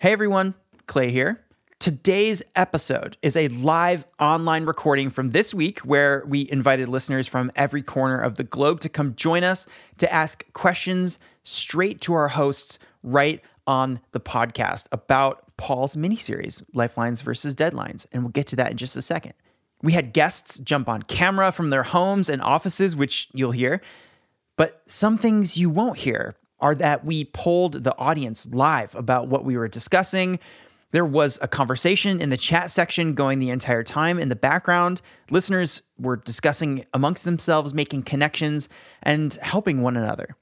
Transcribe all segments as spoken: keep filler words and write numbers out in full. Hey everyone, Clay here. Today's episode is a live online recording from this week where we invited listeners from every corner of the globe to come join us to ask questions straight to our hosts right on the podcast about Paul's miniseries, Lifelines versus Deadlines, and we'll get to that in just a second. We had guests jump on camera from their homes and offices, which you'll hear, but some things you won't hear are that we polled the audience live about what we were discussing. There was a conversation in the chat section going the entire time in the background. Listeners were discussing amongst themselves, making connections, and helping one another.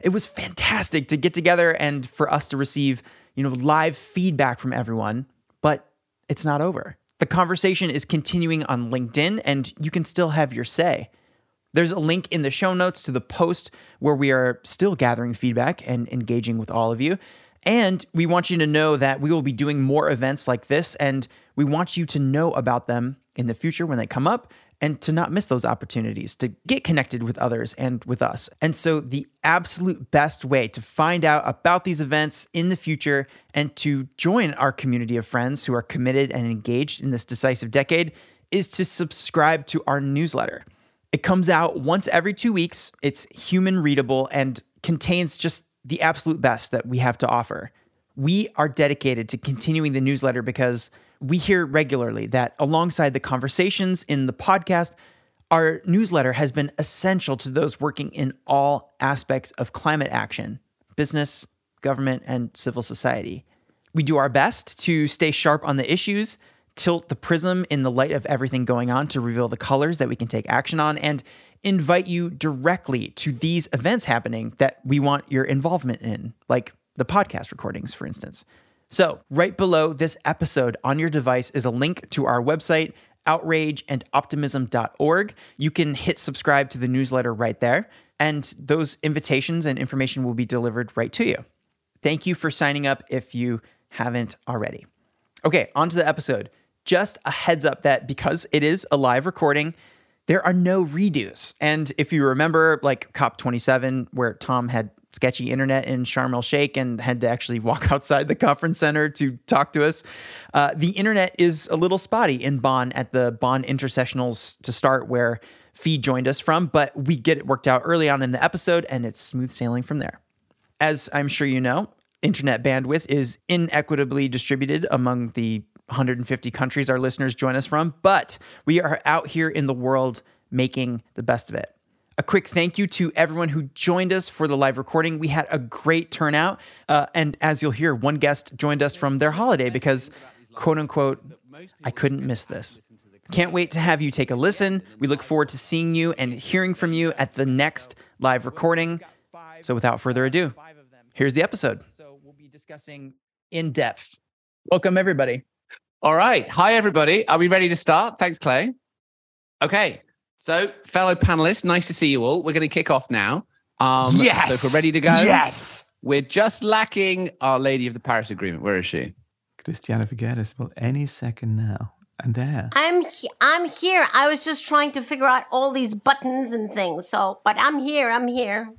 It was fantastic to get together and for us to receive, you know, live feedback from everyone, but it's not over. The conversation is continuing on LinkedIn, and you can still have your say. There's a link in the show notes to the post where we are still gathering feedback and engaging with all of you. And we want you to know that we will be doing more events like this, and we want you to know about them in the future when they come up and to not miss those opportunities to get connected with others and with us. And so the absolute best way to find out about these events in the future and to join our community of friends who are committed and engaged in this decisive decade is to subscribe to our newsletter. It comes out once every two weeks. It's human readable and contains just the absolute best that we have to offer. We are dedicated to continuing the newsletter because we hear regularly that alongside the conversations in the podcast, our newsletter has been essential to those working in all aspects of climate action, business, government, and civil society. We do our best to stay sharp on the issues, tilt the prism in the light of everything going on to reveal the colors that we can take action on, and invite you directly to these events happening that we want your involvement in, like the podcast recordings, for instance. So right below this episode on your device is a link to our website, outrage and optimism dot org. You can hit subscribe to the newsletter right there, and those invitations and information will be delivered right to you. Thank you for signing up if you haven't already. Okay, on to the episode. Just a heads up that because it is a live recording, there are no redos. And if you remember, like COP twenty-seven, where Tom had sketchy internet in Sharm El Sheikh and had to actually walk outside the conference center to talk to us, uh, the internet is a little spotty in Bonn at the Bonn Intercessionals to start, where Fee joined us from, but we get it worked out early on in the episode, and it's smooth sailing from there. As I'm sure you know, internet bandwidth is inequitably distributed among the one hundred fifty countries our listeners join us from, but we are out here in the world making the best of it. A quick thank you to everyone who joined us for the live recording. We had a great turnout, uh, and as you'll hear, one guest joined us from their holiday because, quote unquote, I couldn't miss this. Can't wait to have you take a listen. We look forward to seeing you and hearing from you at the next live recording. So without further ado, here's the episode. So we'll be discussing in depth. Welcome, everybody. All right. Hi, everybody. Are we ready to start? Thanks, Clay. Okay. So, fellow panelists, nice to see you all. We're going to kick off now. Um, yes. So, if we're ready to go. Yes. We're just lacking Our Lady of the Paris Agreement. Where is she? Christiana Figueres. Well, any second now. I'm there. I'm he- I'm here. I was just trying to figure out all these buttons and things. So, but I'm here. I'm here.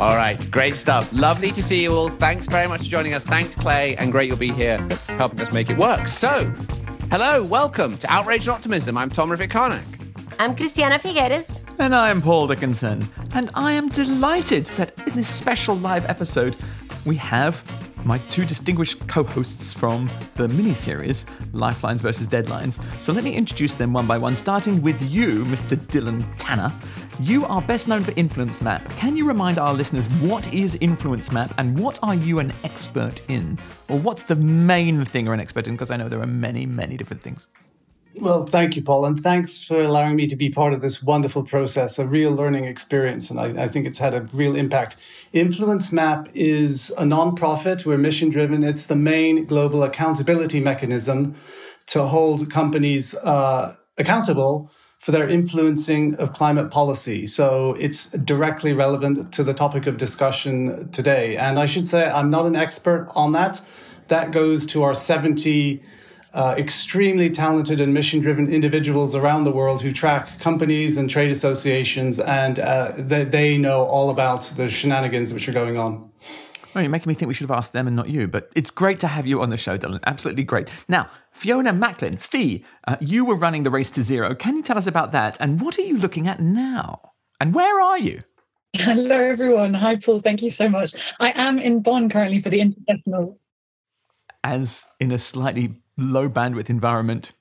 All right, great stuff. Lovely to see you all. Thanks very much for joining us. Thanks, Clay, and great you'll be here helping us make it work. So, hello, welcome to Outrage and Optimism. I'm Tom Rivetkarnak. I'm Christiana Figueres. And I'm Paul Dickinson. And I am delighted that in this special live episode, we have my two distinguished co-hosts from the miniseries, Lifelines versus Deadlines. So let me introduce them one by one, starting with you, Mister Dylan Tanner. You are best known for InfluenceMap. Can you remind our listeners what is InfluenceMap and what are you an expert in? Or what's the main thing you're an expert in? Because I know there are many, many different things. Well, thank you, Paul, and thanks for allowing me to be part of this wonderful process, a real learning experience, and I, I think it's had a real impact. InfluenceMap is a nonprofit. We're mission-driven. It's the main global accountability mechanism to hold companies uh, accountable for their influencing of climate policy. So it's directly relevant to the topic of discussion today. And I should say I'm not an expert on that. That goes to our seventy uh, extremely talented and mission-driven individuals around the world who track companies and trade associations, and uh, they, they know all about the shenanigans which are going on. Well, you're making me think we should have asked them and not you, but it's great to have you on the show, Dylan. Absolutely great. Now, Fiona Macklin, Fee, uh, you were running the Race to Zero. Can you tell us about that? And what are you looking at now? And where are you? Hello, everyone. Hi, Paul. Thank you so much. I am in Bonn currently for the Intercessionals. As in a slightly low bandwidth environment.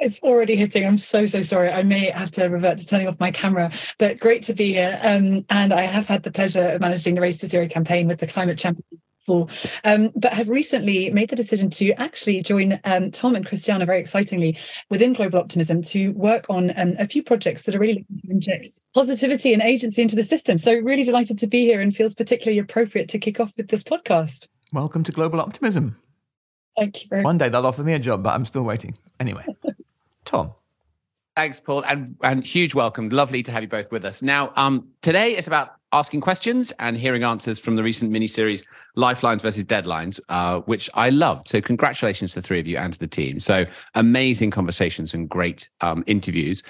It's already hitting. I'm so, so sorry. I may have to revert to turning off my camera, but great to be here. Um, and I have had the pleasure of managing the Race to Zero campaign with the Climate Champions before, um, but have recently made the decision to actually join um, Tom and Christiana, very excitingly, within Global Optimism to work on um, a few projects that are really looking to inject positivity and agency into the system. So really delighted to be here and feels particularly appropriate to kick off with this podcast. Welcome to Global Optimism. Thank you very much. One day they'll offer me a job, but I'm still waiting. Anyway. Tom. Thanks, Paul, and, and huge welcome. Lovely to have you both with us. Now, um, today it's about asking questions and hearing answers from the recent mini-series Lifelines versus Deadlines, uh, which I loved. So congratulations to the three of you and to the team. So amazing conversations and great um, interviews.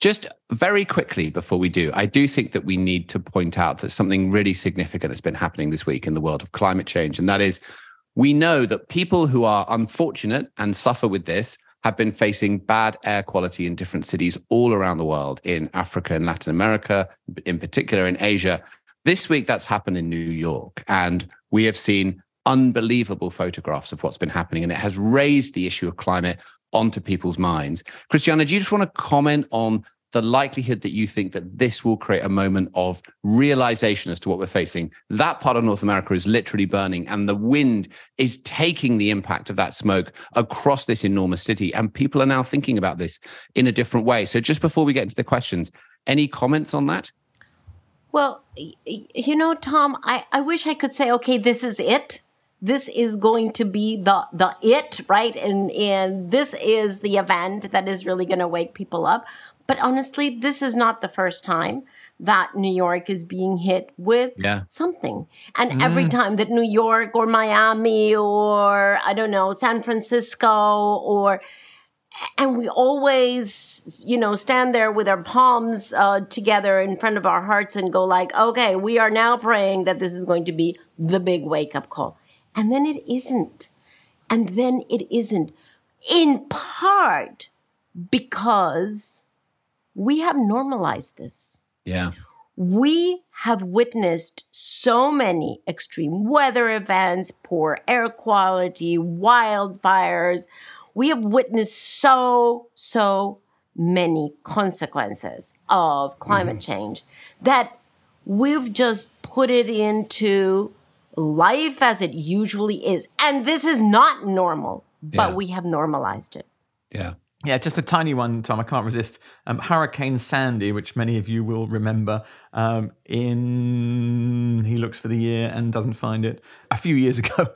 Just very quickly before we do, I do think that we need to point out that something really significant has been happening this week in the world of climate change, and that is we know that people who are unfortunate and suffer with this have been facing bad air quality in different cities all around the world, in Africa and Latin America, in particular in Asia. This week, that's happened in New York, and we have seen unbelievable photographs of what's been happening, and it has raised the issue of climate onto people's minds. Christiana, do you just want to comment on the likelihood that you think that this will create a moment of realization as to what we're facing? That part of North America is literally burning, and the wind is taking the impact of that smoke across this enormous city, and people are now thinking about this in a different way. So just before we get into the questions, any comments on that? Well, you know, Tom, I, I wish I could say, okay, this is it. This is going to be the the it, right? And, and this is the event that is really going to wake people up. But honestly, this is not the first time that New York is being hit with yeah. something. And mm. every time that New York or Miami or, I don't know, San Francisco or... And we always, you know, stand there with our palms uh, together in front of our hearts and go like, okay, we are now praying that this is going to be the big wake-up call. And then it isn't. And then it isn't. In part because... we have normalized this. Yeah. We have witnessed so many extreme weather events, poor air quality, wildfires. We have witnessed so, so many consequences of climate mm-hmm. change that we've just put it into life as it usually is. And this is not normal, but yeah. we have normalized it. Yeah. Yeah, just a tiny one, Tom, I can't resist. Um, Hurricane Sandy, which many of you will remember, um, in, he looks for the year and doesn't find it, a few years ago,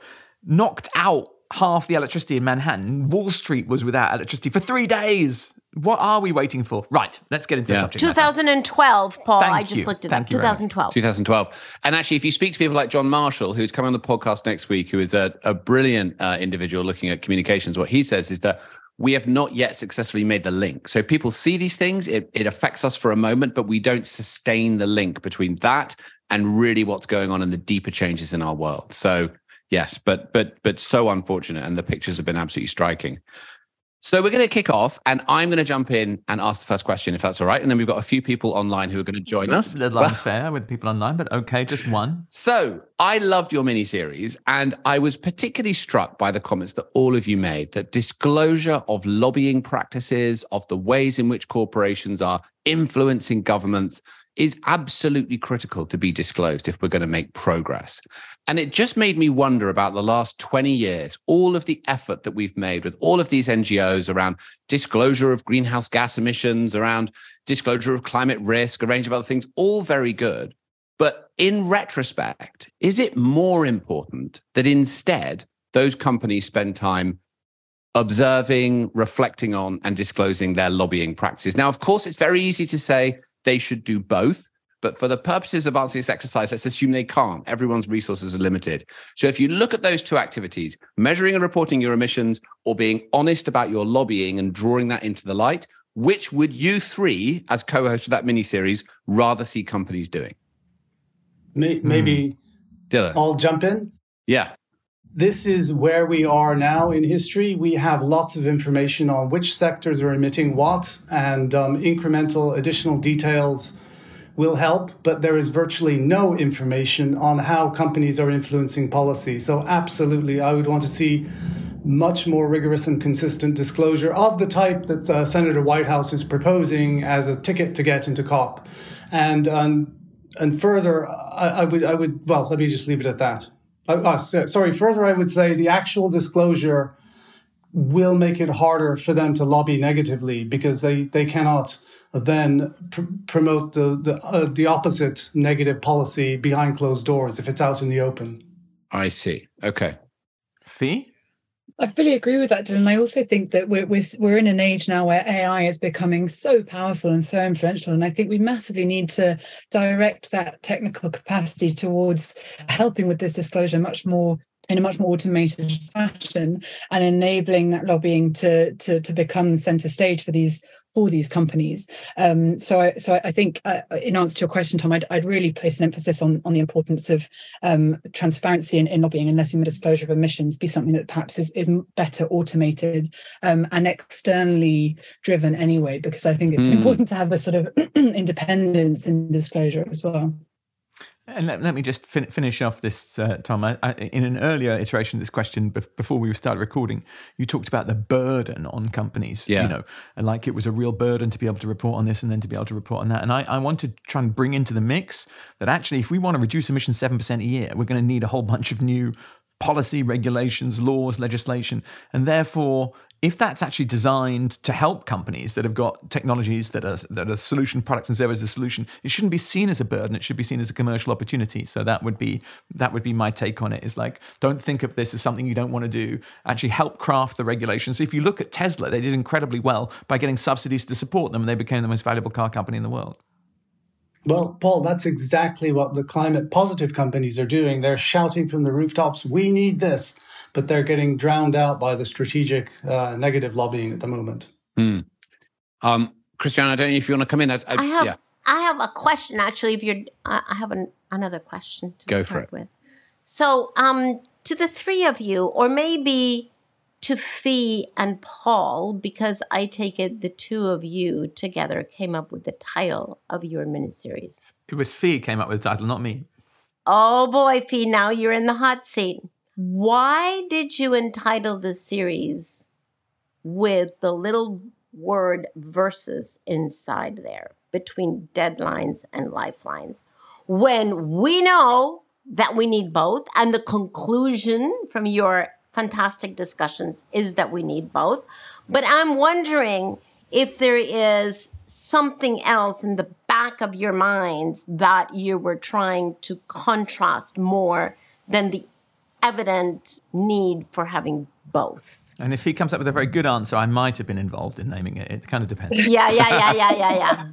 knocked out half the electricity in Manhattan. Wall Street was without electricity for three days. What are we waiting for? Right, let's get into yeah. the subject. twenty twelve, matter. Paul. Thank I just you. looked it Thank up. twenty twelve. twenty twelve. And actually, if you speak to people like John Marshall, who's coming on the podcast next week, who is a, a brilliant uh, individual looking at communications, what he says is that we have not yet successfully made the link. So people see these things, it, it affects us for a moment, but we don't sustain the link between that and really what's going on and the deeper changes in our world. So yes, but but but so unfortunate, and the pictures have been absolutely striking. So we're going to kick off, and I'm going to jump in and ask the first question, if that's all right. And then we've got a few people online who are going to join it's us. A little unfair with people online, but okay, just one. So I loved your mini-series, and I was particularly struck by the comments that all of you made, that disclosure of lobbying practices, of the ways in which corporations are influencing governments, is absolutely critical to be disclosed if we're going to make progress. And it just made me wonder about the last twenty years, all of the effort that we've made with all of these N G Os around disclosure of greenhouse gas emissions, around disclosure of climate risk, a range of other things, all very good. But in retrospect, is it more important that instead those companies spend time observing, reflecting on, and disclosing their lobbying practices? Now, of course, it's very easy to say, they should do both. But for the purposes of answering this exercise, let's assume they can't. Everyone's resources are limited. So if you look at those two activities, measuring and reporting your emissions or being honest about your lobbying and drawing that into the light, which would you three, as co-hosts of that miniseries, rather see companies doing? Maybe Dylan. I'll jump in. Yeah. This is where we are now in history. We have lots of information on which sectors are emitting what, and um, incremental additional details will help, but there is virtually no information on how companies are influencing policy. So absolutely, I would want to see much more rigorous and consistent disclosure of the type that uh, Senator Whitehouse is proposing as a ticket to get into COP. And um, and further, I, I would, I would well, let me just leave it at that. Uh, uh, sorry, further, I would say the actual disclosure will make it harder for them to lobby negatively, because they, they cannot then pr- promote the the, uh, the opposite negative policy behind closed doors if it's out in the open. I see. Okay. Fee? I fully agree with that, Dylan. I also think that we're, we're we're in an age now where A I is becoming so powerful and so influential, and I think we massively need to direct that technical capacity towards helping with this disclosure much more, in a much more automated fashion, and enabling that lobbying to to to become center stage for these for these companies. Um, so, I, so I think uh, in answer to your question, Tom, I'd, I'd really place an emphasis on, on the importance of um, transparency in, in lobbying, and letting the disclosure of emissions be something that perhaps is, is better automated um, and externally driven anyway, because I think it's mm. important to have this sort of independence in disclosure as well. And let, let me just fin- finish off this, uh, Tom. I, I, in an earlier iteration of this question, be- before we started recording, you talked about the burden on companies, yeah. you know, and like it was a real burden to be able to report on this and then to be able to report on that. And I, I want to try and bring into the mix that actually, if we want to reduce emissions seven percent a year, we're going to need a whole bunch of new policy, regulations, laws, legislation, and therefore, if that's actually designed to help companies that have got technologies that are that are solution products and services, solution, it shouldn't be seen as a burden. It should be seen as a commercial opportunity. So that would be that would be my take on it. Is like, don't think of this as something you don't want to do. Actually, help craft the regulations. So if you look at Tesla, they did incredibly well by getting subsidies to support them, and they became the most valuable car company in the world. Well, Paul, that's exactly what the climate positive companies are doing. They're shouting from the rooftops, "We need this," but they're getting drowned out by the strategic uh, negative lobbying at the moment. Mm. Um, Christiana, I don't know if you want to come in. I, I, I have, yeah. I have a question actually. If you're, I have an, another question to Go start for it. with. So, um, to the three of you, or maybe to Fee and Paul, because I take it the two of you together came up with the title of your miniseries. It was Fee came up with the title, not me. Oh boy, Fee! Now you're in the hot seat. Why did you entitle the series with the little word versus inside there between deadlines and lifelines, when we know that we need both, and the conclusion from your fantastic discussions is that we need both? But I'm wondering if there is something else in the back of your minds that you were trying to contrast more than the evident need for having both. And if he comes up with a very good answer, I might have been involved in naming it. It kind of depends. Yeah, yeah, yeah, yeah, yeah, yeah.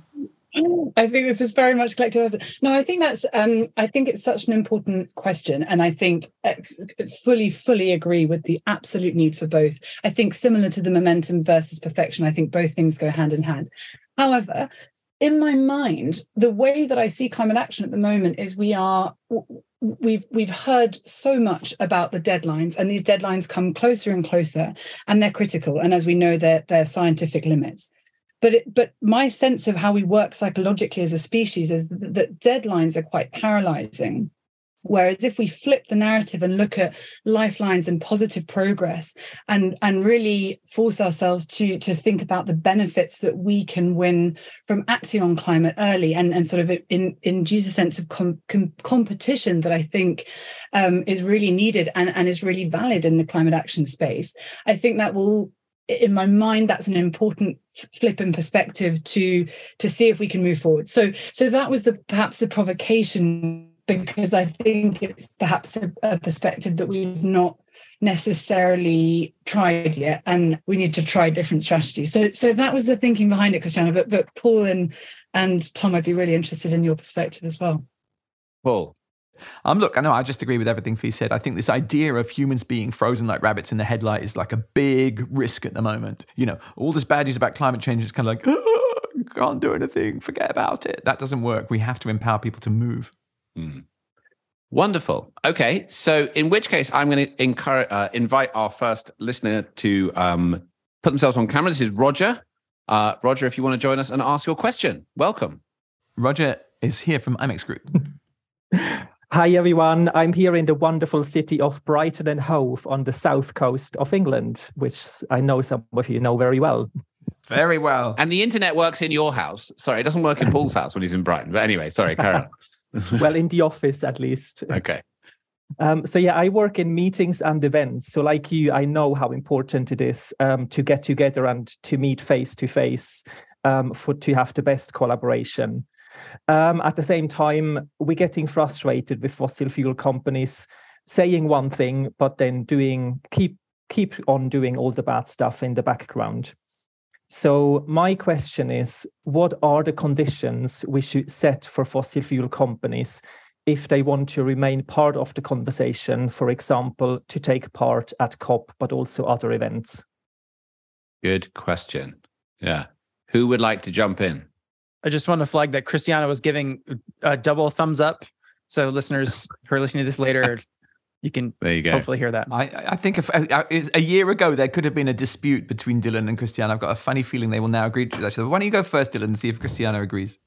I think this is very much collective effort. No, I think that's, um, I think it's such an important question. And I think uh, fully, fully agree with the absolute need for both. I think similar to the momentum versus perfection, I think both things go hand in hand. However, in my mind, the way that I see climate action at the moment is we are... We've we've heard so much about the deadlines, and these deadlines come closer and closer, and they're critical. And as we know, they're, they're scientific limits. But it, but my sense of how we work psychologically as a species is that deadlines are quite paralyzing. Whereas if we flip the narrative and look at lifelines and positive progress, and, and really force ourselves to, to think about the benefits that we can win from acting on climate early, and, and sort of in, in due sense of com, com, competition that I think um, is really needed and, and is really valid in the climate action space, I think that will... in my mind, that's an important flip in perspective to, to see if we can move forward. So, so that was the perhaps the provocation, because I think it's perhaps a, a perspective that we've not necessarily tried yet, and we need to try different strategies. So so that was the thinking behind it, Christiana. But but Paul and And Tom, I'd be really interested in your perspective as well. Paul. Um, look, I know I just agree with everything Fee said. I think this idea of humans being frozen like rabbits in the headlight is like a big risk at the moment. You know, all this bad news about climate change is kind of like, oh, can't do anything, forget about it. That doesn't work. We have to empower people to move. Mm. Wonderful. Okay, so in which case I'm going to encourage, uh, invite our first listener to um, put themselves on camera. This is Roger. Uh, Roger, if you want to join us and ask your question, welcome. Roger is here from IMEX Group. Hi, everyone. I'm here in the wonderful city of Brighton and Hove on the south coast of England, which I know some of you know very well. Very well. And the internet works in your house. Sorry, it doesn't work in Paul's house when he's in Brighton. But anyway, sorry, carry on. Well, in the office, at least. Okay. Um, so, yeah, I work in meetings and events. So like you, I know how important it is um, to get together and to meet face to face for to have the best collaboration. Um, at the same time, we're getting frustrated with fossil fuel companies saying one thing, but then doing keep keep on doing all the bad stuff in the background. So my question is, what are the conditions we should set for fossil fuel companies if they want to remain part of the conversation, for example, to take part at COP, but also other events? Good question. Yeah. Who would like to jump in? I just want to flag that Christiana was giving a double thumbs up. So listeners who are listening to this later, you can there you go. Hopefully hear that. I, I think if, I, a year ago, there could have been a dispute between Dylan and Christiana. I've got a funny feeling they will now agree to each other. Why don't you go first, Dylan, and see if Christiana agrees?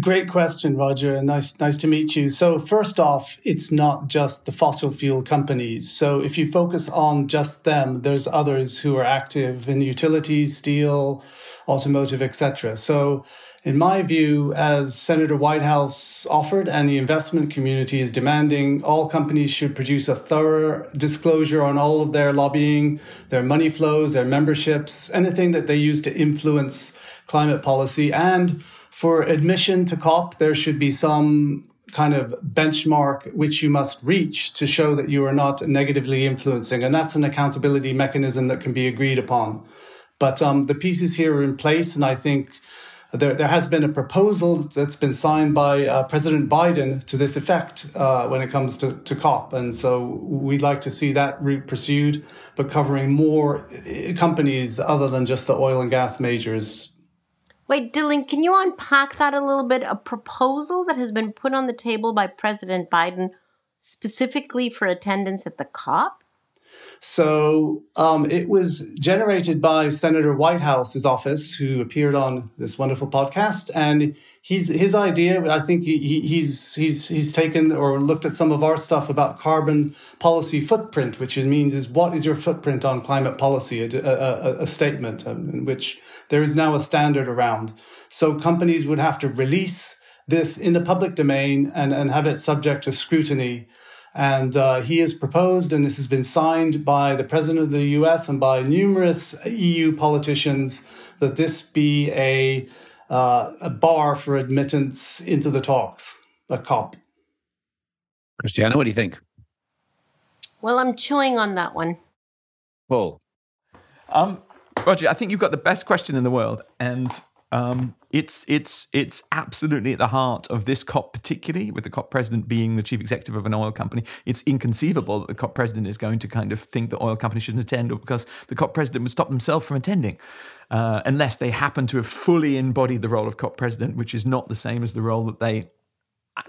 Great question, Roger. Nice, nice to meet you. So first off, it's not just the fossil fuel companies. So if you focus on just them, there's others who are active in utilities, steel, automotive, et cetera. So in my view, as Senator Whitehouse offered and the investment community is demanding, all companies should produce a thorough disclosure on all of their lobbying, their money flows, their memberships, anything that they use to influence climate policy. And for admission to COP, there should be some kind of benchmark which you must reach to show that you are not negatively influencing. And that's an accountability mechanism that can be agreed upon. But um, the pieces here are in place. And I think there, there has been a proposal that's been signed by uh, President Biden to this effect uh, when it comes to, to COP. And so we'd like to see that route pursued, but covering more companies other than just the oil and gas majors. Wait, Dylan, can you unpack that a little bit? A proposal that has been put on the table by President Biden specifically for attendance at the COP? So um, it was generated by Senator Whitehouse's office, who appeared on this wonderful podcast. And he's, his idea, I think he, he's, he's, he's taken or looked at some of our stuff about carbon policy footprint, which means is what is your footprint on climate policy, a, a, a statement in which there is now a standard around. So companies would have to release this in the public domain and, and have it subject to scrutiny. And uh, he has proposed, and this has been signed by the president of the U S and by numerous E U politicians, that this be a, uh, a bar for admittance into the talks, a COP. Christiana, what do you think? Well, I'm chewing on that one. Paul. Um, Roger, I think you've got the best question in the world, and Um, it's it's it's absolutely at the heart of this COP, particularly with the COP president being the chief executive of an oil company. It's inconceivable that the COP president is going to kind of think that oil companies shouldn't attend, or because the COP president would stop themselves from attending, uh, unless they happen to have fully embodied the role of COP president, which is not the same as the role that they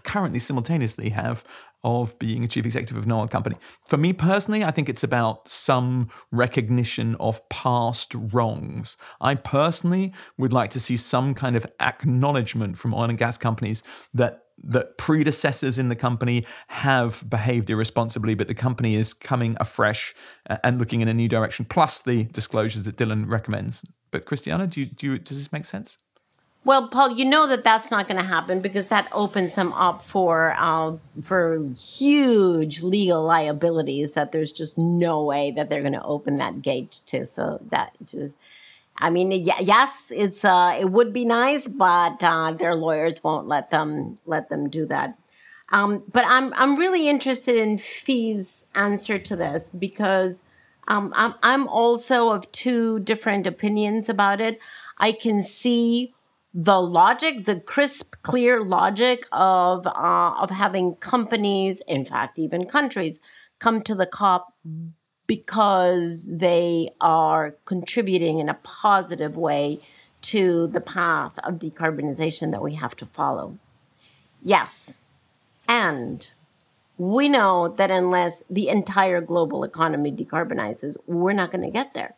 currently simultaneously have of being a chief executive of an oil company. For me personally, I think it's about some recognition of past wrongs. I personally would like to see some kind of acknowledgement from oil and gas companies that that predecessors in the company have behaved irresponsibly, but the company is coming afresh and looking in a new direction, plus the disclosures that Dylan recommends. But Christiana, do you, do you, does this make sense? Well, Paul, you know that that's not going to happen because that opens them up for uh, for huge legal liabilities that there's just no way that they're going to open that gate to. So that just, I mean, yes, it's uh, it would be nice, but uh, their lawyers won't let them let them do that. Um, but I'm I'm really interested in Fee's answer to this because um, I'm I'm also of two different opinions about it. I can see the logic, the crisp, clear logic of uh, of having companies, in fact, even countries, come to the COP because they are contributing in a positive way to the path of decarbonization that we have to follow. Yes. And we know that unless the entire global economy decarbonizes, we're not going to get there.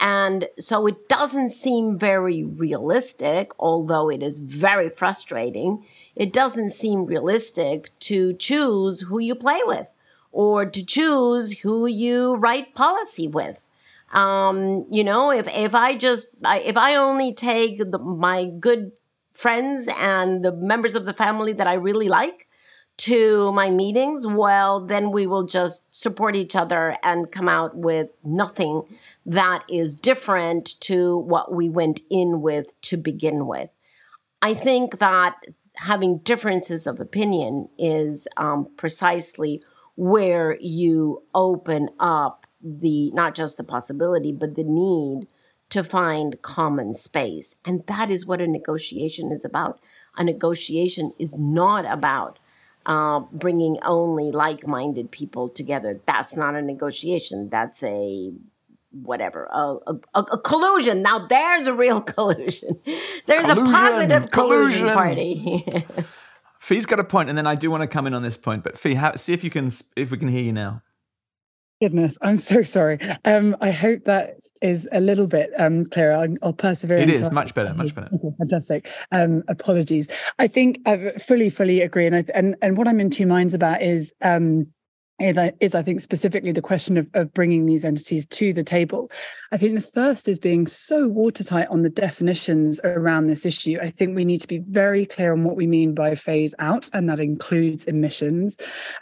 And so it doesn't seem very realistic, although it is very frustrating. It doesn't seem realistic to choose who you play with or to choose who you write policy with. Um, you know, if, if I just, if I only take the, my good friends and the members of the family that I really like to my meetings, well, then we will just support each other and come out with nothing that is different to what we went in with to begin with. I think that having differences of opinion is um, precisely where you open up the, not just the possibility, but the need to find common space. And that is what a negotiation is about. A negotiation is not about Uh, bringing only like-minded people together. That's not a negotiation. That's a whatever, a, a, a collusion. Now there's a real collusion. There's collusion, a positive collusion, collusion party. Fee's got a point, and then I do want to come in on this point. But Fee, how, see if you can, if we can hear you now. Goodness, I'm so sorry. Um, I hope that is a little bit um, clearer. I'll, I'll persevere. It is much better, much better. Okay, fantastic. Um, apologies. I think I fully, fully agree. And I, and and what I'm in two minds about is um, is I think specifically the question of of bringing these entities to the table. I think the first is being so watertight on the definitions around this issue. I think we need to be very clear on what we mean by phase out, and that includes emissions.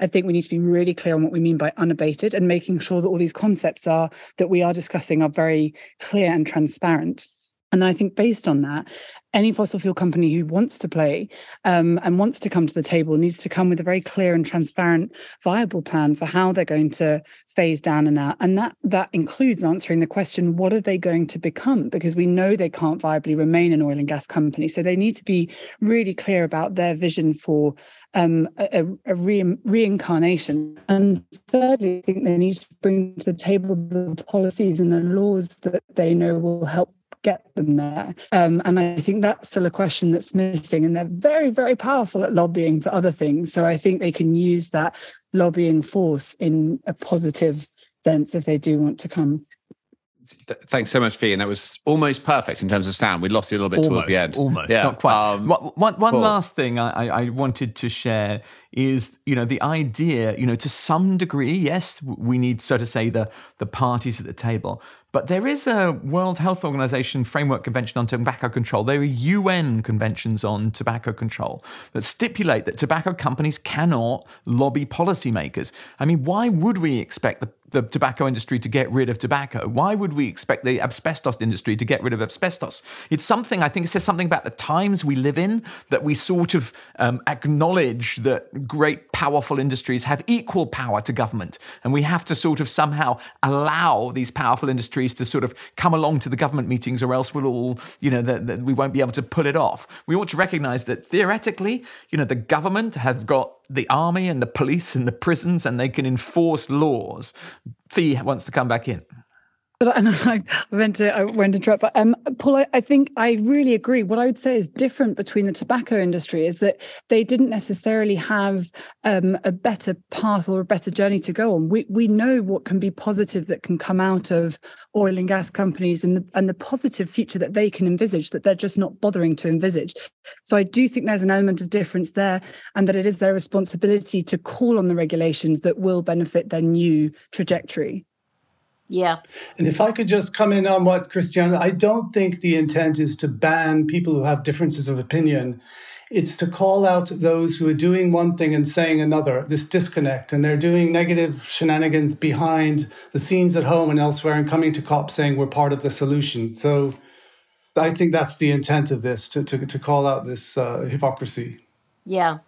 I think we need to be really clear on what we mean by unabated, and making sure that all these concepts are that we are discussing are very clear and transparent. And I think based on that, any fossil fuel company who wants to play um, and wants to come to the table needs to come with a very clear and transparent, viable plan for how they're going to phase down and out. And that that includes answering the question, what are they going to become? Because we know they can't viably remain an oil and gas company. So they need to be really clear about their vision for um, a, a re- reincarnation. And thirdly, I think they need to bring to the table the policies and the laws that they know will help get them there. Um, and I think that's still a question that's missing. And they're very, very powerful at lobbying for other things. So I think they can use that lobbying force in a positive sense if they do want to come. Thanks so much, Fee. And that was almost perfect in terms of sound. We lost you a little bit almost, towards the end. Almost, yeah. Not quite. Um, one one, one cool. last thing I, I wanted to share is, you know, the idea, you know, to some degree, yes, we need, so to say, the, the parties at the table. But there is a World Health Organization Framework Convention on Tobacco Control. There are U N conventions on tobacco control that stipulate that tobacco companies cannot lobby policymakers. I mean, why would we expect the the tobacco industry to get rid of tobacco? Why would we expect the asbestos industry to get rid of asbestos? It's something, I think it says something about the times we live in, that we sort of um, acknowledge that great, powerful industries have equal power to government. And we have to sort of somehow allow these powerful industries to sort of come along to the government meetings, or else we'll all, you know, that we won't be able to pull it off. We ought to recognize that theoretically, you know, the government have got the army and the police and the prisons, and they can enforce laws. Fee wants to come back in. But and I, I went to I went to interrupt, but um, Paul, I, I think I really agree. What I would say is different between the tobacco industry is that they didn't necessarily have um, a better path or a better journey to go on. We we know what can be positive that can come out of oil and gas companies, and the and the positive future that they can envisage that they're just not bothering to envisage. So I do think there's an element of difference there, and that it is their responsibility to call on the regulations that will benefit their new trajectory. Yeah. And if I could just come in on what Christiana, I don't think the intent is to ban people who have differences of opinion. It's to call out those who are doing one thing and saying another, this disconnect, and they're doing negative shenanigans behind the scenes at home and elsewhere and coming to COP saying we're part of the solution. So I think that's the intent of this, to, to, to call out this uh, hypocrisy. Yeah.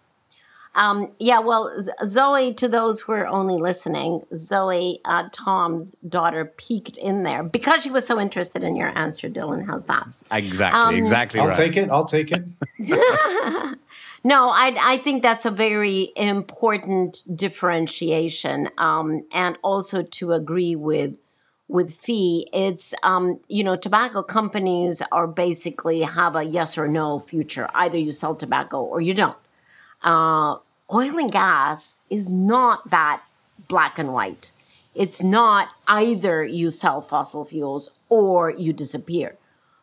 Um, yeah, well, Zoe, to those who are only listening, Zoe, uh, Tom's daughter, peeked in there because she was so interested in your answer, Dylan. How's that? Exactly, um, exactly right. I'll take it, I'll take it. No, I, I think that's a very important differentiation, um, and also to agree with with Fee. It's, um, you know, tobacco companies are basically have a yes or no future. Either you sell tobacco or you don't. Uh, oil and gas is not that black and white. It's not either you sell fossil fuels or you disappear.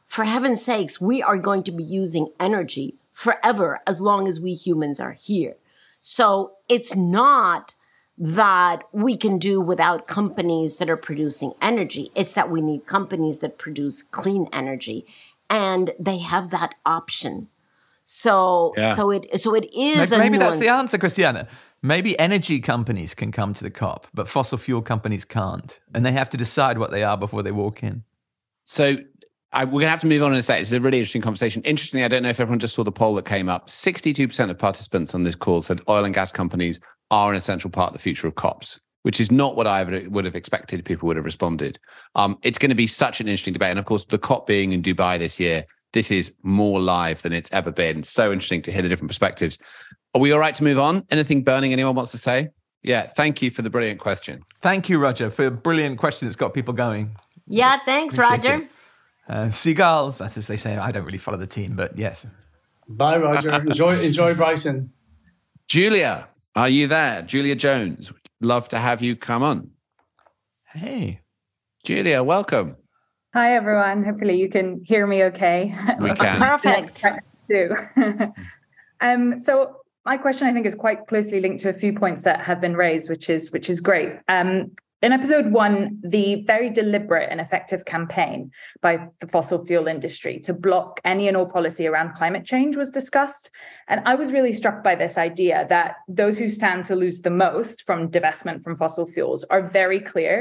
For heaven's sakes, we are going to be using energy forever as long as we humans are here. So it's not that we can do without companies that are producing energy. It's that we need companies that produce clean energy, and they have that option. So, yeah. so it, so it is. Maybe, maybe that's the answer, Christiana. Maybe energy companies can come to the COP, but fossil fuel companies can't, and they have to decide what they are before they walk in. So. I, we're going to have to move on in a sec. It's a really interesting conversation. Interestingly, I don't know if everyone just saw the poll that came up. sixty-two percent of participants on this call said oil and gas companies are an essential part of the future of COPs, which is not what I would have expected people would have responded. Um, it's going to be such an interesting debate. And of course, the COP being in Dubai this year, this is more live than it's ever been. So interesting to hear the different perspectives. Are we all right to move on? Anything burning anyone wants to say? Yeah, thank you for the brilliant question. Thank you, Roger, for a brilliant question that's got people going. Yeah, thanks, Roger. It. Uh, seagulls, as they say. I don't really follow the team, but yes. Bye, Roger. Enjoy, enjoy Bryson. Julia, are you there? Julia Jones, love to have you come on. Hey. Julia, welcome. Hi, everyone. Hopefully you can hear me okay. We can. Perfect. um, so my question, I think, is quite closely linked to a few points that have been raised, which is which is great. Um In episode one, the very deliberate and effective campaign by the fossil fuel industry to block any and all policy around climate change was discussed. And I was really struck by this idea that those who stand to lose the most from divestment from fossil fuels are very clear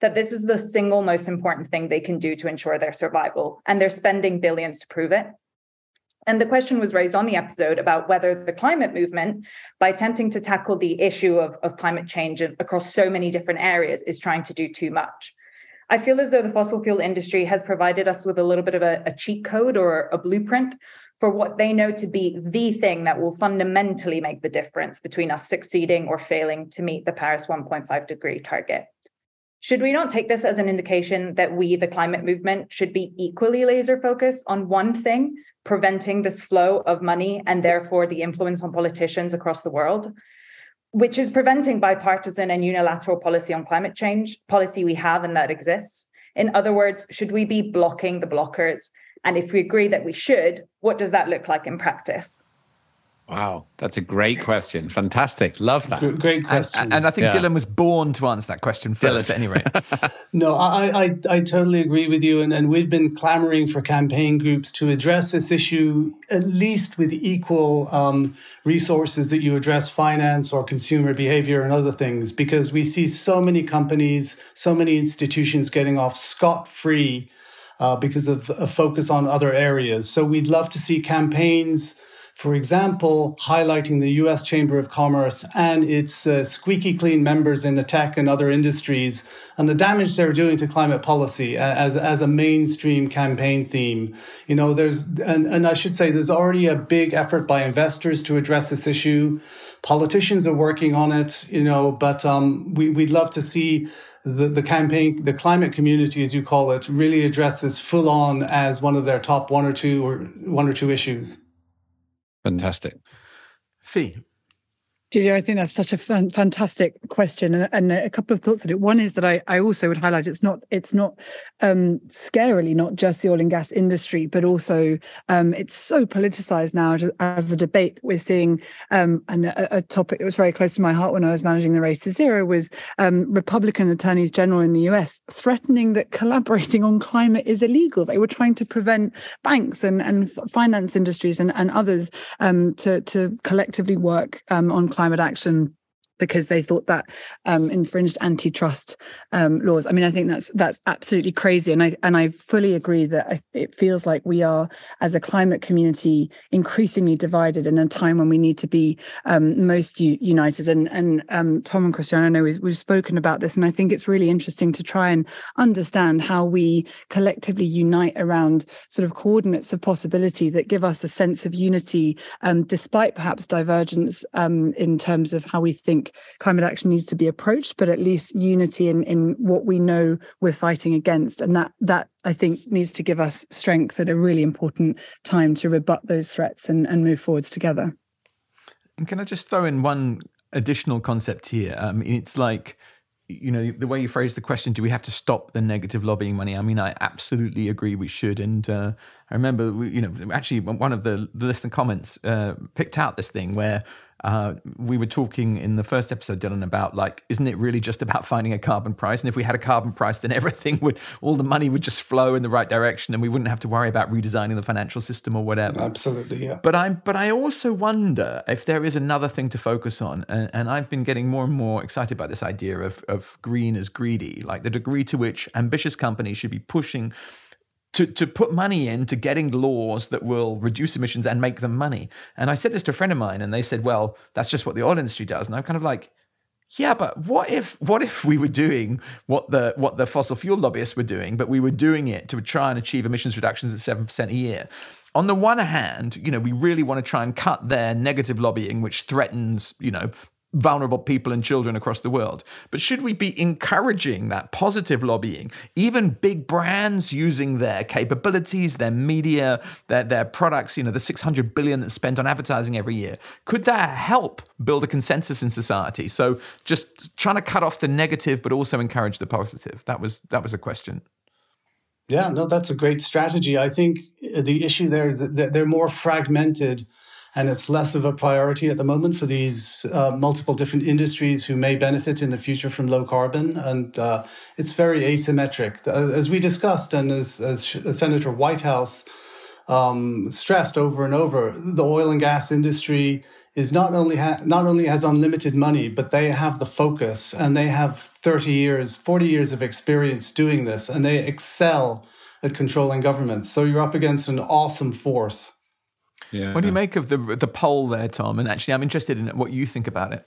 that this is the single most important thing they can do to ensure their survival. And they're spending billions to prove it. And the question was raised on the episode about whether the climate movement, by attempting to tackle the issue of, of climate change across so many different areas, is trying to do too much. I feel as though the fossil fuel industry has provided us with a little bit of a, a cheat code or a blueprint for what they know to be the thing that will fundamentally make the difference between us succeeding or failing to meet the Paris one point five degree target. Should we not take this as an indication that we, the climate movement, should be equally laser focused on one thing, preventing this flow of money and therefore the influence on politicians across the world, which is preventing bipartisan and unilateral policy on climate change, policy we have and that exists? In other words, should we be blocking the blockers? And if we agree that we should, what does that look like in practice? Wow, that's a great question. Fantastic. Love that. Great question. And, and I think yeah. Dylan was born to answer that question first, at any rate. No, I, I I totally agree with you. And, and we've been clamoring for campaign groups to address this issue, at least with equal um, resources that you address finance or consumer behavior and other things, because we see so many companies, so many institutions getting off scot-free uh, because of a focus on other areas. So we'd love to see campaigns, for example, highlighting the U S Chamber of Commerce and its uh, squeaky clean members in the tech and other industries and the damage they're doing to climate policy as, as a mainstream campaign theme. You know, there's, and, and I should say there's already a big effort by investors to address this issue. Politicians are working on it, you know, but um, we, we'd love to see the, the campaign, the climate community, as you call it, really address this full on as one of their top one or two or one or two issues. Fantastic. Fee. Julia, I think that's such a fan, fantastic question, and, and a couple of thoughts on it. One is that I, I also would highlight it's not it's not um, scarily not just the oil and gas industry, but also um, it's so politicized now as a debate that we're seeing. Um, and a, a topic that was very close to my heart when I was managing the Race to Zero was um, Republican attorneys general in the U S threatening that collaborating on climate is illegal. They were trying to prevent banks and, and finance industries and, and others um, to, to collectively work um, on climate. climate action because they thought that um, infringed antitrust um, laws. I mean, I think that's that's absolutely crazy. And I and I fully agree that I, it feels like we are, as a climate community, increasingly divided in a time when we need to be um, most u- united. And, and um, Tom and Christiana, I know we've, we've spoken about this, and I think it's really interesting to try and understand how we collectively unite around sort of coordinates of possibility that give us a sense of unity, um, despite perhaps divergence um, in terms of how we think climate action needs to be approached, but at least unity in, in what we know we're fighting against. And that that I think needs to give us strength at a really important time to rebut those threats and, and move forwards together. And can I just throw in one additional concept here? I mean, it's like, you know, the way you phrased the question, do we have to stop the negative lobbying money? I mean, I absolutely agree we should. And uh, I remember, we, you know, actually one of the, the listener comments uh, picked out this thing where Uh, we were talking in the first episode, Dylan, about like, isn't it really just about finding a carbon price? And if we had a carbon price, then everything would, all the money would just flow in the right direction, and we wouldn't have to worry about redesigning the financial system or whatever. Absolutely, yeah. But I, but I also wonder if there is another thing to focus on, and, and I've been getting more and more excited by this idea of of green as greedy, like the degree to which ambitious companies should be pushing To, to put money into getting laws that will reduce emissions and make them money. And I said this to a friend of mine, and they said, well, that's just what the oil industry does. And I'm kind of like, yeah, but what if what if we were doing what the what the fossil fuel lobbyists were doing, but we were doing it to try and achieve emissions reductions at seven percent a year? On the one hand, you know, we really want to try and cut their negative lobbying, which threatens, you know, vulnerable people and children across the world. But should we be encouraging that positive lobbying, even big brands using their capabilities, their media, their, their products, you know, the six hundred billion that's spent on advertising every year? Could that help build a consensus in society? So just trying to cut off the negative, but also encourage the positive. That was that was a question. Yeah, no, that's a great strategy. I think the issue there is that they're more fragmented, and it's less of a priority at the moment for these uh, multiple different industries who may benefit in the future from low carbon. And uh, it's very asymmetric. As we discussed, and as, as Senator Whitehouse um, stressed over and over, the oil and gas industry is not only ha- not only has unlimited money, but they have the focus, and they have thirty years, forty years of experience doing this, and they excel at controlling governments. So you're up against an awesome force. Yeah, what do you make of the the poll there, Tom? And actually, I'm interested in what you think about it,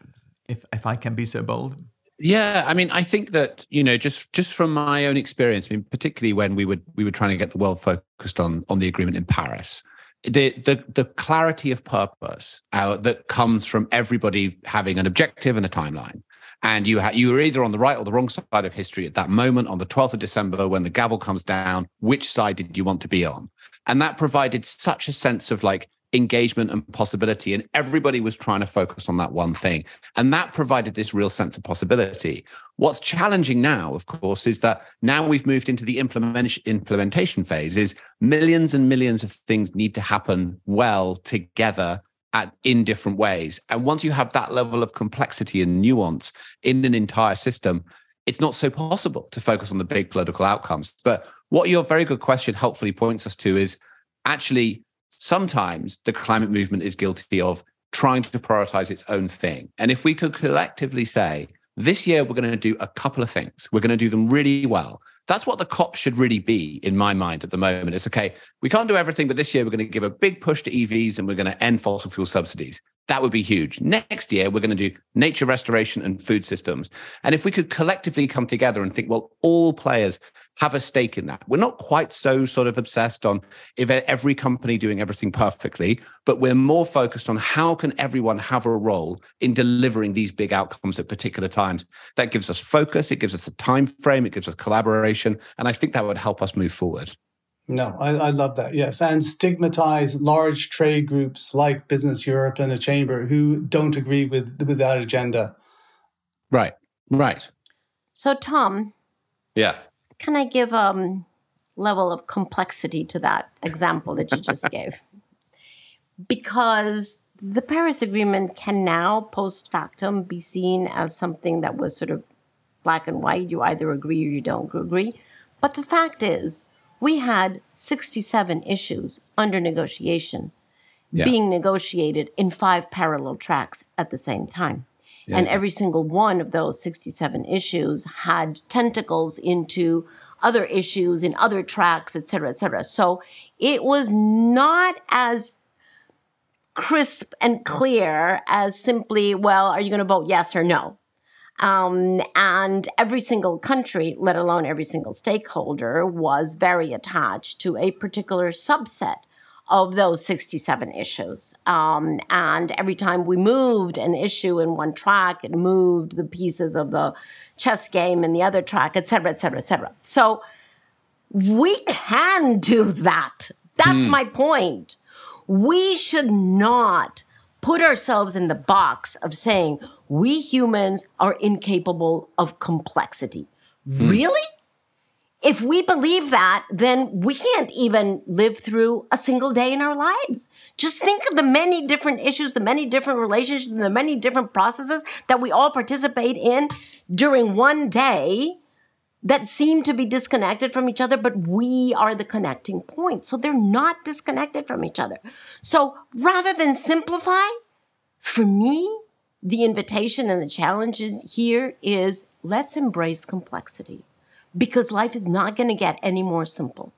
if if I can be so bold. Yeah, I mean, I think that, you know, just just from my own experience, I mean, particularly when we were we were trying to get the world focused on on the agreement in Paris, the the the clarity of purpose uh, that comes from everybody having an objective and a timeline. And you ha- you were either on the right or the wrong side of history at that moment, on the twelfth of December, when the gavel comes down, which side did you want to be on? And that provided such a sense of like engagement and possibility. And everybody was trying to focus on that one thing. And that provided this real sense of possibility. What's challenging now, of course, is that now we've moved into the implement- implementation phase, is millions and millions of things need to happen well together at, in different ways. And once you have that level of complexity and nuance in an entire system, it's not so possible to focus on the big political outcomes. But what your very good question helpfully points us to is actually sometimes the climate movement is guilty of trying to prioritize its own thing. And if we could collectively say, this year we're going to do a couple of things, we're going to do them really well. That's what the COP should really be, in my mind, at the moment. It's, okay, we can't do everything, but this year we're going to give a big push to E Vs and we're going to end fossil fuel subsidies. That would be huge. Next year, we're going to do nature restoration and food systems. And if we could collectively come together and think, well, all players have a stake in that. We're not quite so sort of obsessed on if every company doing everything perfectly, but we're more focused on how can everyone have a role in delivering these big outcomes at particular times. That gives us focus, it gives us a time frame, it gives us collaboration, and I think that would help us move forward. No, I, I love that, yes. And stigmatize large trade groups like Business Europe and a chamber who don't agree with, with that agenda. Right, right. So, Tom. Yeah. Can I give a um, level of complexity to that example that you just gave? Because the Paris Agreement can now, post factum, be seen as something that was sort of black and white. You either agree or you don't agree. But the fact is, we had sixty-seven issues under negotiation, yeah. being negotiated in five parallel tracks at the same time. Yeah. And every single one of those sixty-seven issues had tentacles into other issues in other tracks, et cetera, et cetera. So it was not as crisp and clear as simply, well, are you going to vote yes or no? Um, and every single country, let alone every single stakeholder, was very attached to a particular subset of those sixty-seven issues. Um, and every time we moved an issue in one track, it moved the pieces of the chess game in the other track, et cetera, et cetera, et cetera. So we can do that. That's mm. my point. We should not put ourselves in the box of saying we humans are incapable of complexity. Mm. Really? If we believe that, then we can't even live through a single day in our lives. Just think of the many different issues, the many different relationships, and the many different processes that we all participate in during one day that seem to be disconnected from each other, but we are the connecting point. So they're not disconnected from each other. So rather than simplify, for me, the invitation and the challenges here is let's embrace complexity. Because life is not going to get any more simple.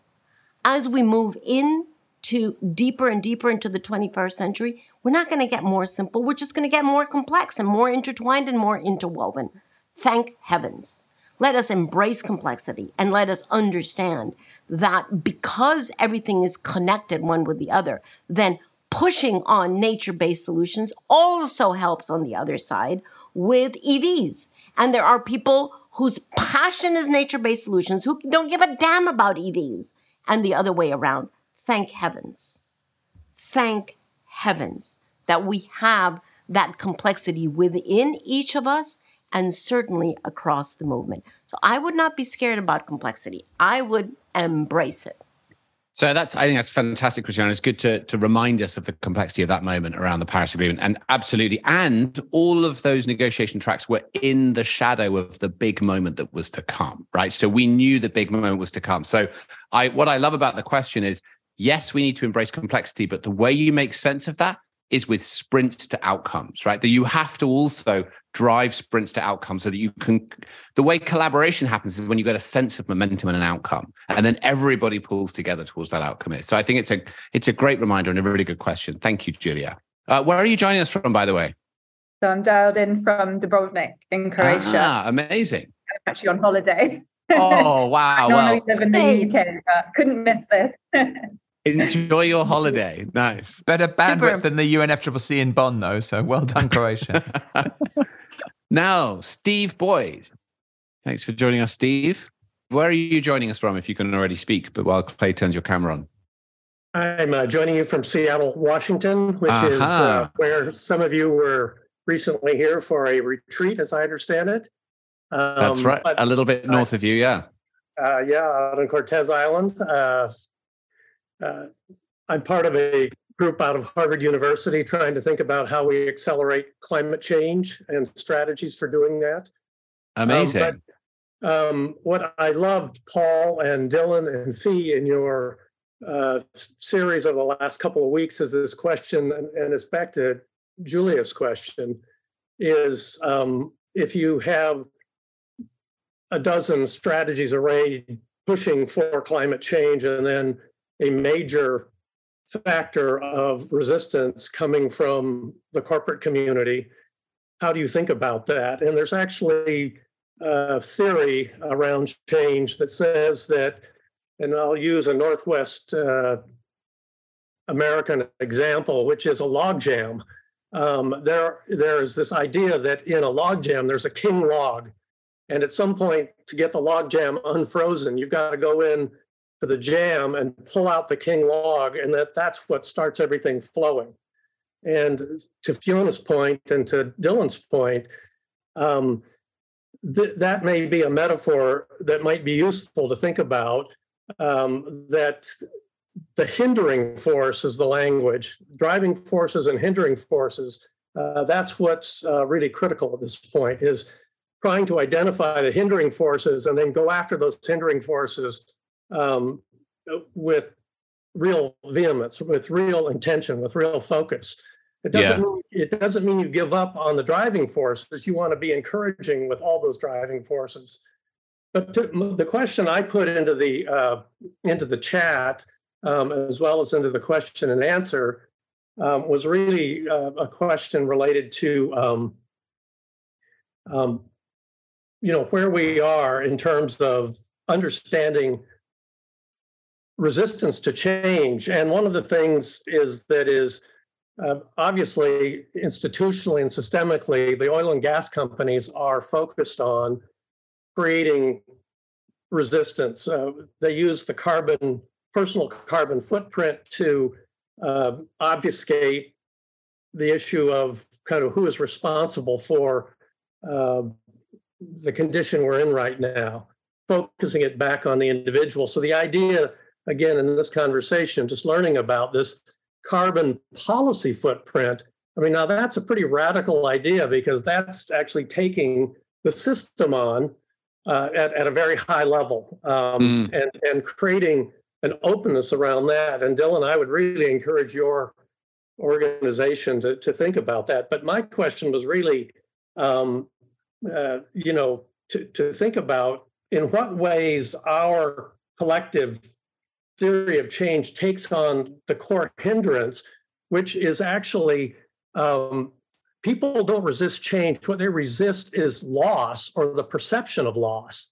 As we move into deeper and deeper into the twenty-first century, we're not going to get more simple. We're just going to get more complex and more intertwined and more interwoven. Thank heavens. Let us embrace complexity and let us understand that because everything is connected one with the other, then pushing on nature-based solutions also helps on the other side with E Vs. And there are people whose passion is nature-based solutions, who don't give a damn about E Vs, and the other way around. Thank heavens. Thank heavens that we have that complexity within each of us and certainly across the movement. So I would not be scared about complexity. I would embrace it. So that's, I think that's fantastic, Christiana. It's good to, to remind us of the complexity of that moment around the Paris Agreement. And absolutely. And all of those negotiation tracks were in the shadow of the big moment that was to come, right? So we knew the big moment was to come. So I, what I love about the question is, yes, we need to embrace complexity, but the way you make sense of that is with sprints to outcomes, right? That you have to also drive sprints to outcomes so that you can, the way collaboration happens is when you get a sense of momentum and an outcome, and then everybody pulls together towards that outcome. So I think it's a it's a great reminder and a really good question. Thank you, Julia. Uh, where are you joining us from, by the way? So I'm dialed in from Dubrovnik in Croatia. Ah, amazing. I'm actually on holiday. Oh, wow. I normally well, live in the U K, but couldn't miss this. Enjoy your holiday. Nice. Better bandwidth Super. than the U N F C C C in Bonn, though. So well done, Croatia. Now, Steve Boyd. Thanks for joining us, Steve. Where are you joining us from, if you can already speak, but while Clay turns your camera on? I'm uh, joining you from Seattle, Washington, which uh-huh. is uh, where some of you were recently here for a retreat, as I understand it. Um, That's right. But, a little bit north uh, of you, yeah. Uh, yeah, out on Cortez Island. Uh Uh, I'm part of a group out of Harvard University trying to think about how we accelerate climate change and strategies for doing that. Amazing. Um, but, um, what I loved, Paul and Dylan and Fee, in your uh, series over the last couple of weeks is this question, and, and it's back to Julia's question, is um, if you have a dozen strategies arranged pushing for climate change and then a major factor of resistance coming from the corporate community. How do you think about that? And there's actually a theory around change that says that, and I'll use a Northwest uh, American example, which is a logjam. Um, there, there is this idea that in a logjam, there's a king log. And at some point, to get the logjam unfrozen, you've got to go in to the jam and pull out the king log, and that that's what starts everything flowing. And to Fiona's point and to Dylan's point, um, th- that may be a metaphor that might be useful to think about, um, that the hindering force is the language, driving forces and hindering forces. Uh, that's what's uh, really critical at this point, is trying to identify the hindering forces and then go after those hindering forces Um, with real vehemence, with real intention, with real focus. It doesn't, yeah. mean, it doesn't mean you give up on the driving forces. You want to be encouraging with all those driving forces. But to, the question I put into the uh, into the chat, um, as well as into the question and answer, um, was really uh, a question related to, um, um, you know, where we are in terms of understanding resistance to change. And one of the things is that is, Uh, obviously, institutionally and systemically, the oil and gas companies are focused on creating resistance. Uh, they use the carbon, personal carbon footprint to uh, obfuscate the issue of kind of who is responsible for uh, the condition we're in right now, focusing it back on the individual. So the idea, again, in this conversation, just learning about this carbon policy footprint. I mean, now that's a pretty radical idea, because that's actually taking the system on uh, at, at a very high level um, mm. and, and creating an openness around that. And Dylan, I would really encourage your organization to, to think about that. But my question was really, um, uh, you know, to, to think about in what ways our collective theory of change takes on the core hindrance, which is actually um, people don't resist change. What they resist is loss, or the perception of loss.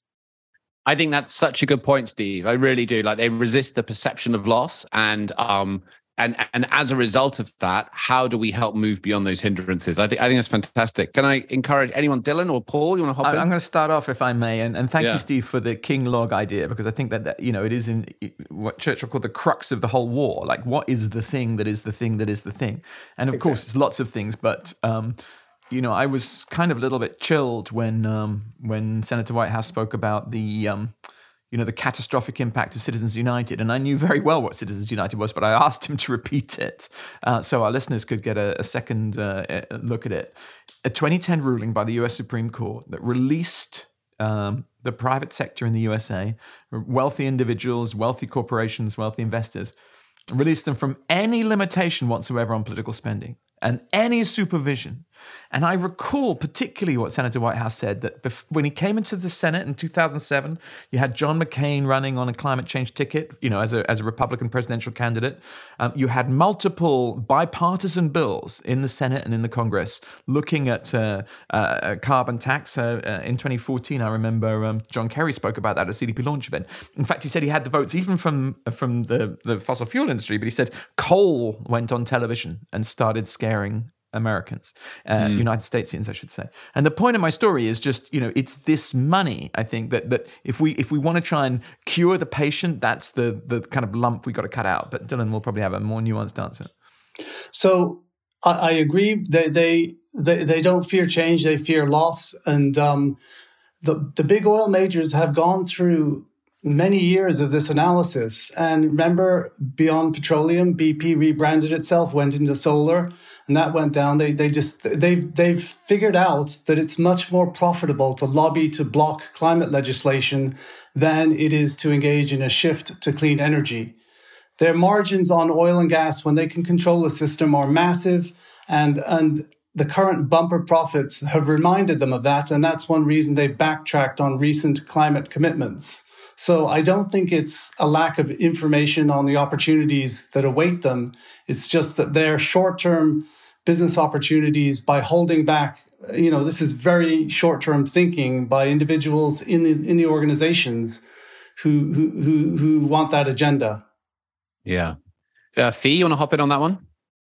I think that's such a good point, Steve. I really do. Like, they resist the perception of loss, and um, and and as a result of that, how do we help move beyond those hindrances? I think I think that's fantastic. Can I encourage anyone, Dylan or Paul? You want to hop I, in? I'm going to start off, if I may, and, and thank yeah. you, Steve, for the King Log idea, because I think that, that you know, it is in what Churchill called the crux of the whole war. Like, what is the thing that is the thing that is the thing? And of exactly. course, it's lots of things, but. Um, You know, I was kind of a little bit chilled when um, when Senator Whitehouse spoke about the, um, you know, the catastrophic impact of Citizens United. And I knew very well what Citizens United was, but I asked him to repeat it uh, so our listeners could get a, a second uh, look at it. A twenty ten ruling by the U S Supreme Court that released um, the private sector in the U S A, wealthy individuals, wealthy corporations, wealthy investors, released them from any limitation whatsoever on political spending and any supervision. And I recall particularly what Senator Whitehouse said, that bef- when he came into the Senate in two thousand seven, you had John McCain running on a climate change ticket, you know, as a as a Republican presidential candidate. Um, you had multiple bipartisan bills in the Senate and in the Congress looking at uh, uh, a carbon tax. Uh, uh, in twenty fourteen, I remember um, John Kerry spoke about that at a C D P launch event. In fact, he said he had the votes even from, from the, the fossil fuel industry, but he said coal went on television and started scaring Americans, uh, mm. United Statesians, I should say. And the point of my story is just, you know, it's this money. I think that that if we if we want to try and cure the patient, that's the the kind of lump we got to cut out. But Dylan will probably have a more nuanced answer. So I, I agree. They, they they they don't fear change. They fear loss. And um, the the big oil majors have gone through many years of this analysis. And remember, Beyond Petroleum, B P rebranded itself, went into solar, and that went down. They they just they've they've figured out that it's much more profitable to lobby to block climate legislation than it is to engage in a shift to clean energy. Their margins on oil and gas, when they can control the system, are massive, and and the current bumper profits have reminded them of that, and that's one reason they backtracked on recent climate commitments. So I don't think it's a lack of information on the opportunities that await them. It's just that their short-term business opportunities, by holding back, you know, this is very short-term thinking by individuals in the in the organizations who who who, who want that agenda. Yeah, uh, Fee, you want to hop in on that one?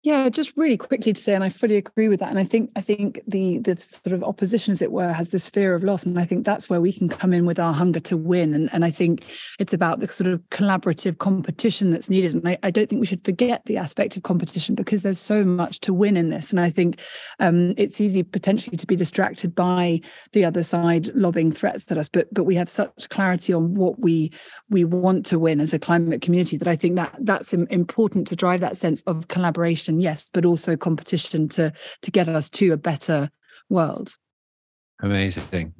Yeah, just really quickly to say, and I fully agree with that. And I think I think the the sort of opposition, as it were, has this fear of loss. And I think that's where we can come in with our hunger to win. And, and I think it's about the sort of collaborative competition that's needed. And I, I don't think we should forget the aspect of competition, because there's so much to win in this. And I think um, it's easy potentially to be distracted by the other side lobbing threats at us. But but we have such clarity on what we we want to win as a climate community that I think that that's important to drive that sense of collaboration. Yes, but also competition to to get us to a better world. Amazing.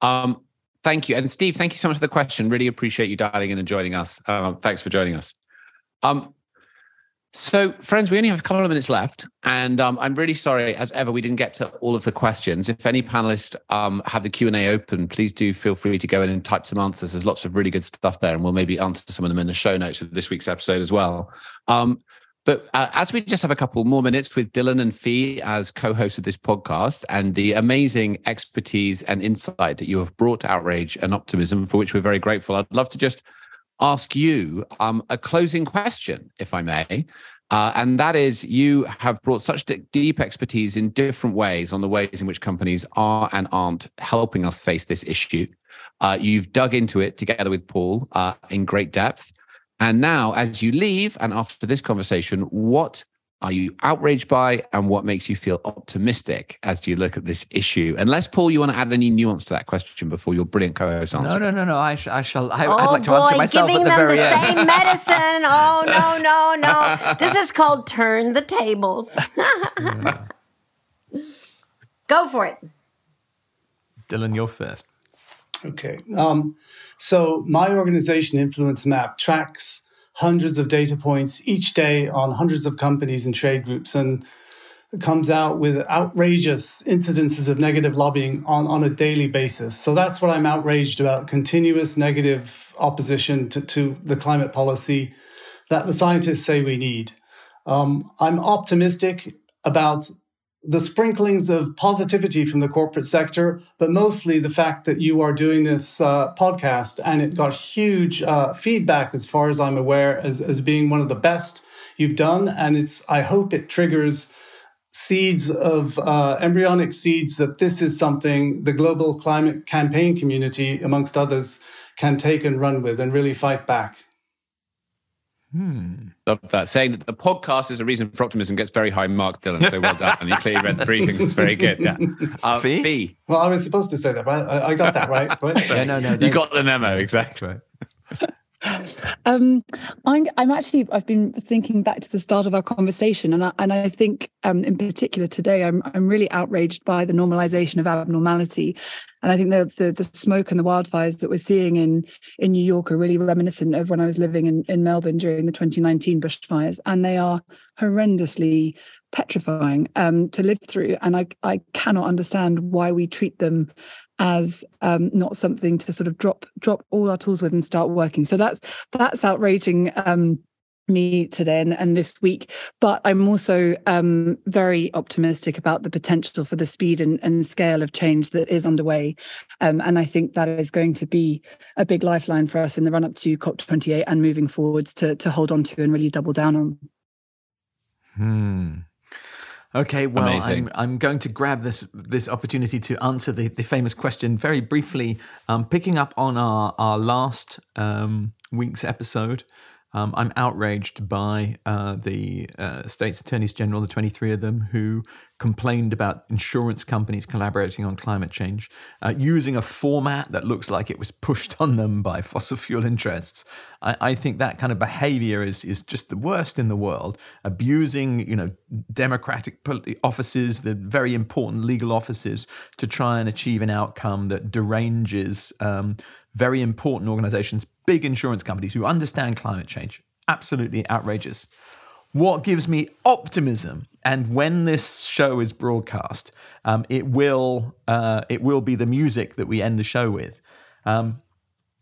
Um, thank you. And Steve, thank you so much for the question. Really appreciate you dialing in and joining us. Um, thanks for joining us. Um, So, friends, we only have a couple of minutes left, and um, I'm really sorry, as ever, we didn't get to all of the questions. If any panelists um, have the Q and A open, please do feel free to go in and type some answers. There's lots of really good stuff there, and we'll maybe answer some of them in the show notes of this week's episode as well. Um, but uh, as we just have a couple more minutes with Dylan and Fee as co-hosts of this podcast, and the amazing expertise and insight that you have brought to Outrage and Optimism, for which we're very grateful, I'd love to just ask you um, a closing question, if I may. Uh, and that is, you have brought such d- deep expertise in different ways on the ways in which companies are and aren't helping us face this issue. Uh, you've dug into it together with Paul uh, in great depth. And now, as you leave and after this conversation, what are you outraged by and what makes you feel optimistic as you look at this issue? Unless, Paul, you want to add any nuance to that question before your brilliant co-host answer. No, no, no, no. I, sh- I shall. I, oh I'd like boy, to answer myself giving at the them very the end. Same medicine. Oh, no, no, no. This is called turn the tables. Yeah. Go for it. Dylan, you're first. Okay. Um, so my organization, InfluenceMap, tracks hundreds of data points each day on hundreds of companies and trade groups, and comes out with outrageous incidences of negative lobbying on, on a daily basis. So that's what I'm outraged about, continuous negative opposition to, to the climate policy that the scientists say we need. Um, I'm optimistic about the sprinklings of positivity from the corporate sector, but mostly the fact that you are doing this uh, podcast, and it got huge uh, feedback, as far as I'm aware, as, as being one of the best you've done. And it's, I hope it triggers seeds of uh, embryonic seeds that this is something the global climate campaign community, amongst others, can take and run with and really fight back. Hmm. Love that. Saying that the podcast is a reason for optimism gets very high mark, Dylan. So well done. And you clearly read the briefings. It's very good. Yeah. Uh, Fee? Fee? Well, I was supposed to say that, but I, I got that right. But, yeah, no, no, you got the memo, exactly. um, I'm, I'm actually, I've been thinking back to the start of our conversation, and I, and I think um, in particular today, I'm I'm really outraged by the normalization of abnormality. And I think the, the the smoke and the wildfires that we're seeing in, in New York are really reminiscent of when I was living in, in Melbourne during the twenty nineteen bushfires. And they are horrendously petrifying um, to live through. And I, I cannot understand why we treat them as um, not something to sort of drop drop all our tools with and start working. So that's that's outraging um me today and, and this week, but I'm also um, very optimistic about the potential for the speed and, and scale of change that is underway. Um, and I think that is going to be a big lifeline for us in the run-up to COP twenty-eight and moving forwards to, to hold on to and really double down on. Hmm. Okay, well, I'm, I'm going to grab this this opportunity to answer the, the famous question very briefly, um, picking up on our, our last um, week's episode. Um, I'm outraged by uh, the uh, state's attorneys general, the twenty-three of them, who complained about insurance companies collaborating on climate change, uh, using a format that looks like it was pushed on them by fossil fuel interests. I, I think that kind of behavior is is just the worst in the world, abusing, you know, democratic offices, the very important legal offices, to try and achieve an outcome that deranges um, very important organizations, big insurance companies who understand climate change. Absolutely outrageous. What gives me optimism, and when this show is broadcast, um, it will uh, it will be the music that we end the show with. Um,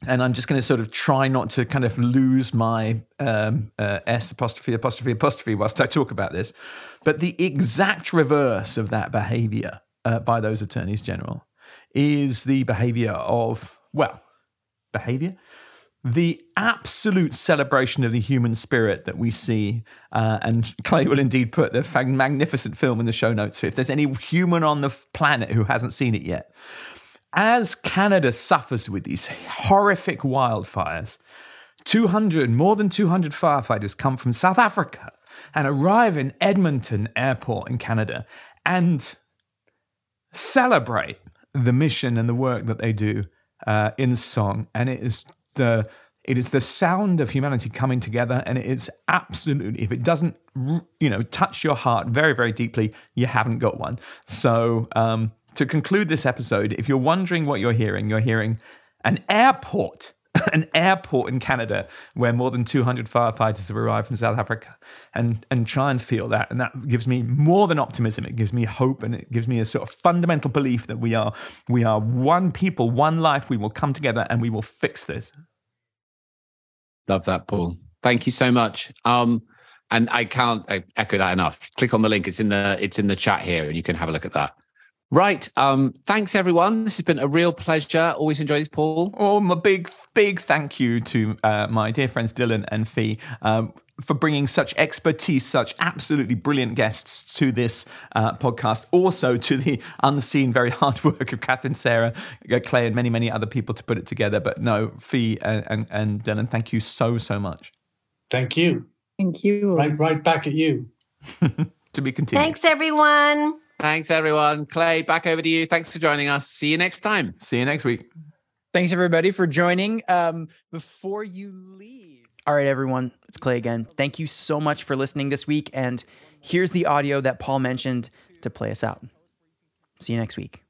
and I'm just going to sort of try not to kind of lose my um, uh, S apostrophe, apostrophe, apostrophe whilst I talk about this. But the exact reverse of that behavior uh, by those attorneys general is the behavior of, well, behavior? the absolute celebration of the human spirit that we see, uh, and Clay will indeed put the magnificent film in the show notes if there's any human on the planet who hasn't seen it yet. As Canada suffers with these horrific wildfires, two hundred, more than two hundred firefighters come from South Africa and arrive in Edmonton Airport in Canada and celebrate the mission and the work that they do uh, in song. And it is The, it is the sound of humanity coming together, and it is absolutely, if it doesn't, you know, touch your heart very, very deeply, you haven't got one. So um, to conclude this episode, if you're wondering what you're hearing, you're hearing an airport an airport in Canada where more than two hundred firefighters have arrived from South Africa and, and try and feel that. And that gives me more than optimism. It gives me hope, and it gives me a sort of fundamental belief that we are, we are one people, one life. We will come together and we will fix this. Love that, Paul. Thank you so much. Um, and I can't echo that enough. Click on the link. It's in the, it's in the chat here and you can have a look at that. Right. Um, thanks, everyone. This has been a real pleasure. Always enjoy this, Paul. Oh, my big, big thank you to uh, my dear friends Dylan and Fee um, for bringing such expertise, such absolutely brilliant guests to this uh, podcast. Also to the unseen, very hard work of Catherine, Sarah, Clay, and many, many other people to put it together. But no, Fee and, and, and Dylan, thank you so, so much. Thank you. Thank you. Right, right back at you. To be continued. Thanks, everyone. Thanks, everyone. Clay, back over to you. Thanks for joining us. See you next time. See you next week. Thanks, everybody, for joining. Um, before you leave. All right, everyone. It's Clay again. Thank you so much for listening this week. And here's the audio that Paul mentioned to play us out. See you next week.